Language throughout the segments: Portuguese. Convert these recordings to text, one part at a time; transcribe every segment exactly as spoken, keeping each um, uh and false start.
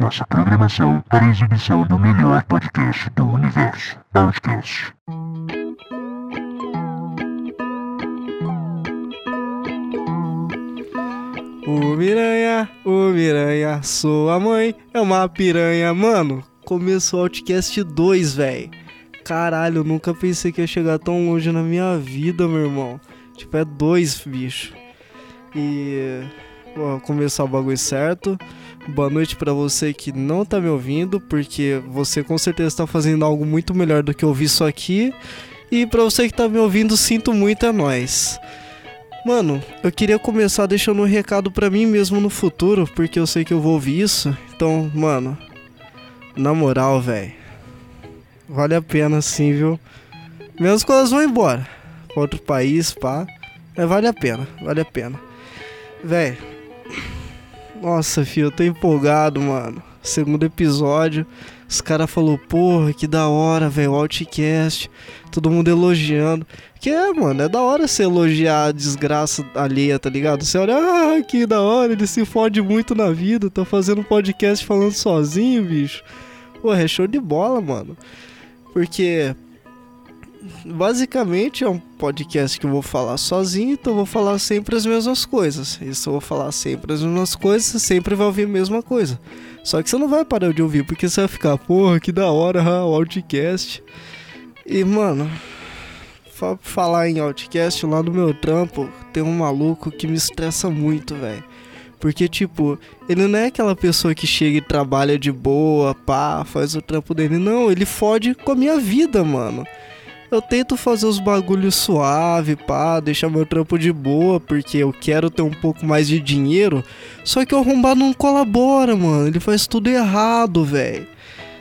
nossa programação para a exibição do melhor podcast do universo, Outcast. O Miranha, o Miranha, sua mãe é uma piranha, mano. Começou o Outcast dois, velho. Caralho, eu nunca pensei que ia chegar tão longe na minha vida, meu irmão. Tipo, é dois, bicho. E... vou começar o bagulho certo. Boa noite pra você que não tá me ouvindo, porque você com certeza tá fazendo algo muito melhor do que ouvir isso aqui. E pra você que tá me ouvindo, sinto muito, é nóis. Mano, eu queria começar deixando um recado pra mim mesmo no futuro, porque eu sei que eu vou ouvir isso. Então, mano, na moral, velho, vale a pena sim, viu? Mesmo quando elas vão embora pra outro país, pá, é, vale a pena, vale a pena. Véi, nossa, filho, eu tô empolgado, mano. Segundo episódio, os caras falaram, porra, que da hora, velho, o Outcast, todo mundo elogiando. Que é, mano, é da hora você elogiar a desgraça alheia, tá ligado? Você olha, ah, que da hora, ele se fode muito na vida, tá fazendo podcast falando sozinho, bicho. Porra, é show de bola, mano. Porque... basicamente é um podcast que eu vou falar sozinho, então eu vou falar sempre as mesmas coisas. Isso eu vou falar sempre as mesmas coisas, você sempre vai ouvir a mesma coisa. Só que você não vai parar de ouvir, porque você vai ficar, porra, que da hora, o Outcast. E, mano, pra falar em Outcast, lá no meu trampo, tem um maluco que me estressa muito, velho. Porque, tipo, ele não é aquela pessoa que chega e trabalha de boa, pá, faz o trampo dele. Não, ele fode com a minha vida, mano. Eu tento fazer os bagulhos suave, pá, deixar meu trampo de boa, porque eu quero ter um pouco mais de dinheiro. Só que o arrombado não colabora, mano. Ele faz tudo errado, velho.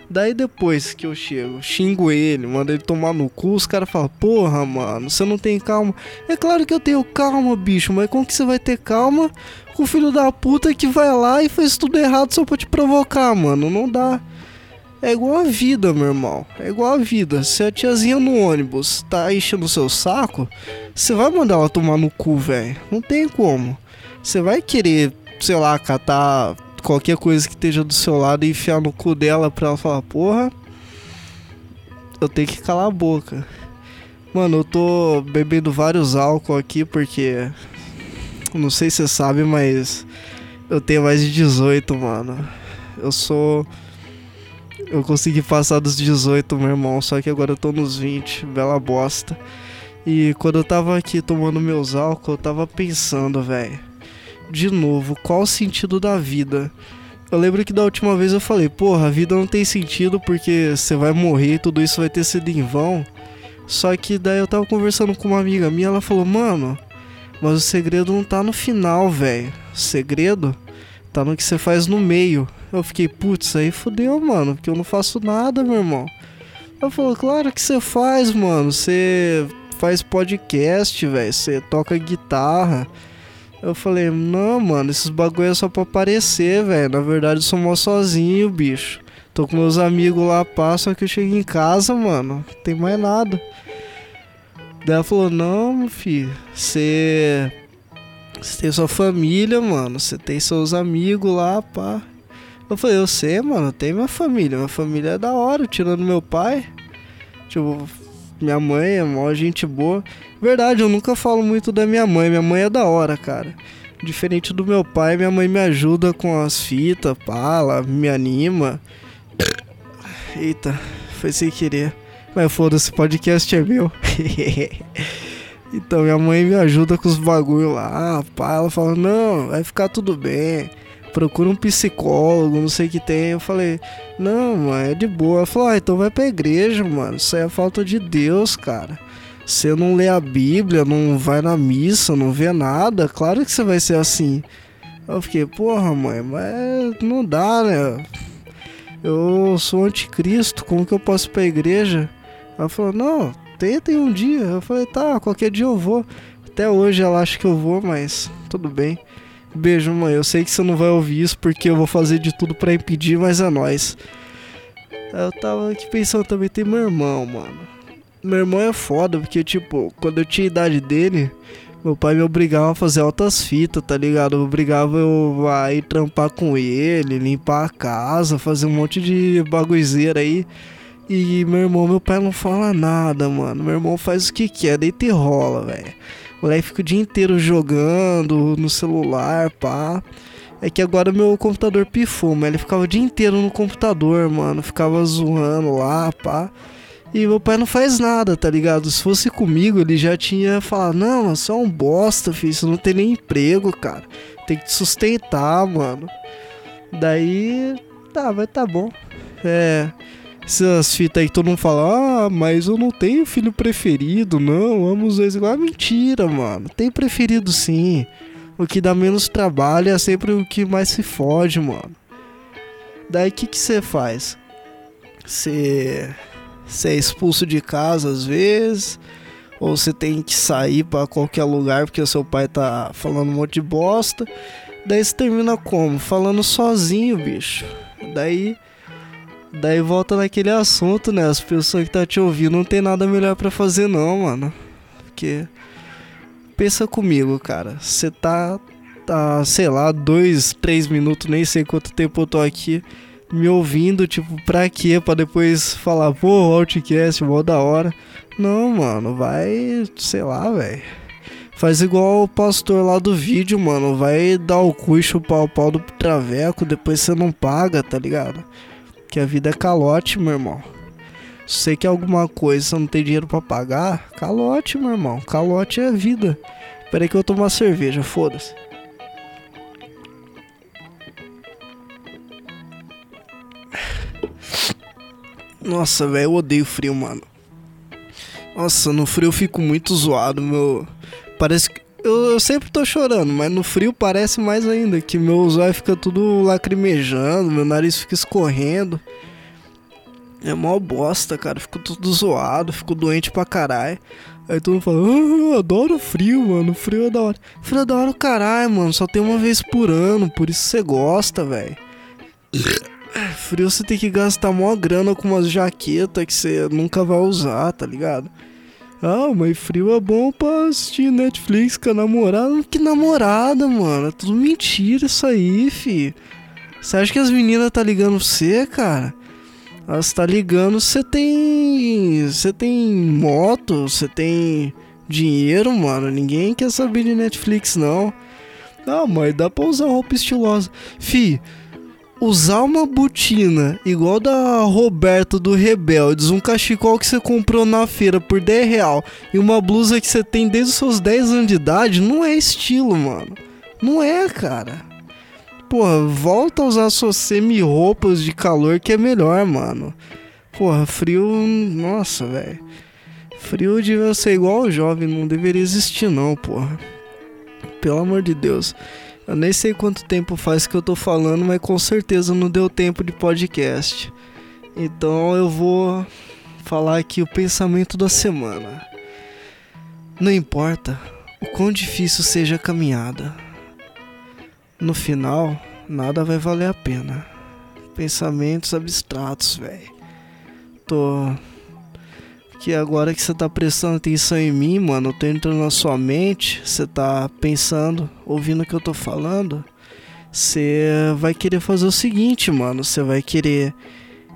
Daí depois que eu chego, xingo ele, mando ele tomar no cu, os caras falam, porra, mano, você não tem calma. É claro que eu tenho calma, bicho, mas como que você vai ter calma com o filho da puta que vai lá e faz tudo errado só pra te provocar, mano? Não dá. É igual a vida, meu irmão. É igual a vida. Se a tiazinha no ônibus tá enchendo o seu saco, você vai mandar ela tomar no cu, velho. Não tem como. Você vai querer, sei lá, catar qualquer coisa que esteja do seu lado e enfiar no cu dela pra ela falar, porra, eu tenho que calar a boca. Mano, eu tô bebendo vários álcool aqui porque... não sei se você sabe, mas... eu tenho mais de dezoito, mano. Eu sou... eu consegui passar dos dezoito, meu irmão, só que agora eu tô nos vinte, bela bosta. E quando eu tava aqui tomando meus álcool, eu tava pensando, velho, de novo, qual o sentido da vida? Eu lembro que da última vez eu falei, porra, a vida não tem sentido porque você vai morrer, tudo isso vai ter sido em vão. Só que daí eu tava conversando com uma amiga minha, ela falou, mano, mas o segredo não tá no final, velho. O segredo tá no que você faz no meio. Eu fiquei, putz, aí fodeu, mano, porque eu não faço nada, meu irmão. Ela falou, claro que você faz, mano. Você faz podcast, velho. Você toca guitarra. Eu falei, não, mano, esses bagulho é só pra aparecer, velho. Na verdade, eu sou mó sozinho, bicho. Tô com meus amigos lá, pá, só que eu chego em casa, mano, não tem mais nada. Daí ela falou, não, filho, você... você tem sua família, mano. Você tem seus amigos lá, pá. Eu falei, eu sei, mano, tem minha família. Minha família é da hora, tirando meu pai. Tipo, minha mãe é mó gente boa. Verdade, eu nunca falo muito da minha mãe. Minha mãe é da hora, cara. Diferente do meu pai, minha mãe me ajuda com as fitas, pá, ela me anima. Eita, foi sem querer. Mas foda-se, podcast é meu. Então, minha mãe me ajuda com os bagulho lá, pá. Ela fala, não, vai ficar tudo bem. Procura um psicólogo, não sei o que tem. Eu falei, não, mano, é de boa. Ela falou, ah, então vai pra igreja, mano. Isso aí é falta de Deus, cara. Você não lê a Bíblia, não vai na missa, não vê nada. Claro que você vai ser assim. Eu fiquei, porra, mãe, mas não dá, né? Eu sou anticristo, como que eu posso ir pra igreja? Ela falou, não, tentem um dia. Eu falei, tá, qualquer dia eu vou. Até hoje ela acha que eu vou, mas tudo bem. Beijo, mãe, eu sei que você não vai ouvir isso porque eu vou fazer de tudo pra impedir, mas é nóis. Eu tava aqui pensando também, tem meu irmão, mano. Meu irmão é foda, porque tipo, quando eu tinha a idade dele, Meu pai me obrigava a fazer altas fitas, tá ligado? Eu obrigava eu a ir trampar com ele, limpar a casa, fazer um monte de baguizeira aí. E meu irmão, meu pai não fala nada, mano. Meu irmão faz o que quer, deita e rola, velho. O moleque fica o dia inteiro jogando no celular, pá. É que agora meu computador pifou, mas ele ficava o dia inteiro no computador, mano. Ficava zoando lá, pá. E meu pai não faz nada, tá ligado? Se fosse comigo, ele já tinha falado: não, você é um bosta, filho, você não tem nem emprego, cara. Tem que te sustentar, mano. Daí, tá, vai tá bom. É, essas fitas aí que todo mundo fala: ah, mas eu não tenho filho preferido, não, amo os dois igual. Ah, mentira, mano, tem preferido sim. O que dá menos trabalho é sempre o que mais se fode, mano. Daí, o que que você faz? Você... Você é expulso de casa às vezes, ou você tem que sair pra qualquer lugar porque o seu pai tá falando um monte de bosta. Daí você termina como? Falando sozinho, bicho. Daí, daí volta naquele assunto, né? As pessoas que tá te ouvindo não tem nada melhor pra fazer não, mano. Porque, pensa comigo, cara. Você tá, tá, sei lá, dois, três minutos, nem sei quanto tempo eu tô aqui me ouvindo, tipo, pra quê? Pra depois falar, pô, Outcast, mó da hora. Não, mano, vai, sei lá, velho. Faz igual o pastor lá do vídeo, mano. Vai dar o cu e chupar o pau do traveco, depois você não paga, tá ligado? Que a vida é calote, meu irmão. Se você quer alguma coisa e você não tem dinheiro pra pagar, calote, meu irmão. Calote é a vida. Peraí que eu vou tomar uma cerveja, foda-se. Nossa, velho, eu odeio frio, mano. Nossa, no frio eu fico muito zoado, meu... Parece que... Eu, eu sempre tô chorando, mas no frio parece mais ainda, que meus olhos ficam tudo lacrimejando, meu nariz fica escorrendo. É mó bosta, cara, fico tudo zoado, fico doente pra caralho. Aí todo mundo fala, ah, eu adoro frio, mano, frio é da hora. Frio é da hora o caralho, mano, só tem uma vez por ano, por isso você gosta, velho. Frio você tem que gastar mó grana com umas jaquetas que você nunca vai usar, tá ligado? Ah, mas frio é bom pra assistir Netflix com a namorada. Que namorada, mano? É tudo mentira isso aí, fi. Você acha que as meninas tá ligando você, cara? Elas tá ligando, você tem... Você tem moto, você tem dinheiro, mano. Ninguém quer saber de Netflix, não. Ah, mas dá pra usar roupa estilosa. Fi... Usar uma botina igual da Roberto do Rebeldes, um cachecol que você comprou na feira por dez real e uma blusa que você tem desde os seus dez anos de idade, não é estilo, mano. Não é, cara. Porra, volta a usar suas semi-roupas de calor que é melhor, mano. Porra, frio... Nossa, velho. Frio devia ser igual ao jovem, não deveria existir não, porra. Pelo amor de Deus. Eu nem sei quanto tempo faz que eu tô falando, mas com certeza não deu tempo de podcast. Então eu vou falar aqui o pensamento da semana. Não importa o quão difícil seja a caminhada, no final, nada vai valer a pena. Pensamentos abstratos, velho. Tô... Que agora que você tá prestando atenção em mim, mano, eu tô entrando na sua mente, você tá pensando, ouvindo o que eu tô falando, você vai querer fazer o seguinte, mano, você vai querer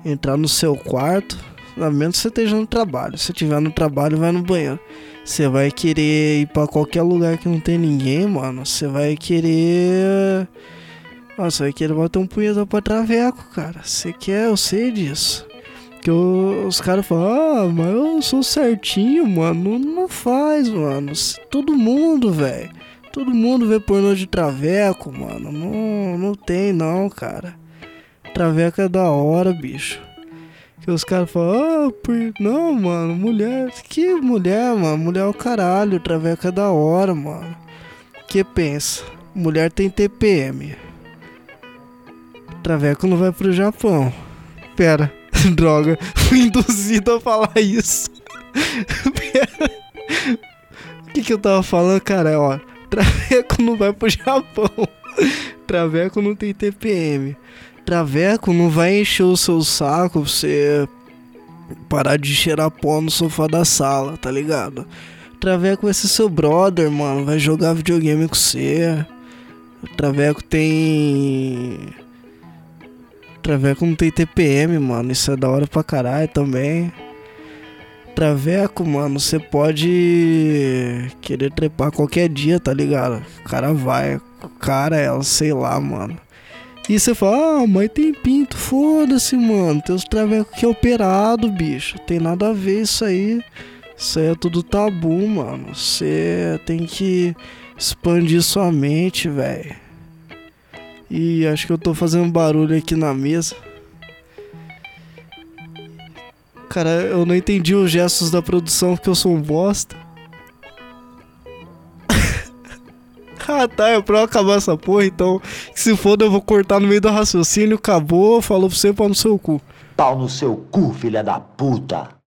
entrar no seu quarto, a menos que você esteja no trabalho, se tiver no trabalho, vai no banheiro, você vai querer ir pra qualquer lugar que não tem ninguém, mano, você vai querer... Nossa, você vai querer botar um punheta pra traveco, cara, você quer, eu sei disso. Que eu, os caras falam, ah, mas eu sou certinho, mano. Não faz, mano. Todo mundo, velho. Todo mundo vê pornô de traveco, mano. Não, não tem, não, cara. Traveco é da hora, bicho. Que os caras falam, ah, por... não, mano, mulher. Que mulher, mano? Mulher é o caralho. Traveco é da hora, mano. Que pensa? Mulher tem T P M. Traveco não vai pro Japão. Pera. Droga, fui induzido a falar isso. O que que eu tava falando, cara? Ó, traveco não vai pro Japão. Traveco não tem T P M. Traveco não vai encher o seu saco pra você parar de cheirar pó no sofá da sala, tá ligado? Traveco vai ser seu brother, mano. Vai jogar videogame com você. O Traveco tem... O Traveco não tem T P M, mano. Isso é da hora pra caralho também. Traveco, mano, você pode querer trepar qualquer dia, tá ligado? O cara vai, o cara, ela, sei lá, mano. E você fala, ah, mas tem pinto, foda-se, mano. Tem os Travecos que é operado, bicho. Tem nada a ver isso aí. Isso aí é tudo tabu, mano. Você tem que expandir sua mente, velho. E acho que eu tô fazendo barulho aqui na mesa. Cara, eu não entendi os gestos da produção porque eu sou um bosta. Ah, tá, é pra eu acabar essa porra, então. Se foda, eu vou cortar no meio do raciocínio. Acabou, falou pra você, pau no seu cu. Pau no seu cu, filha da puta.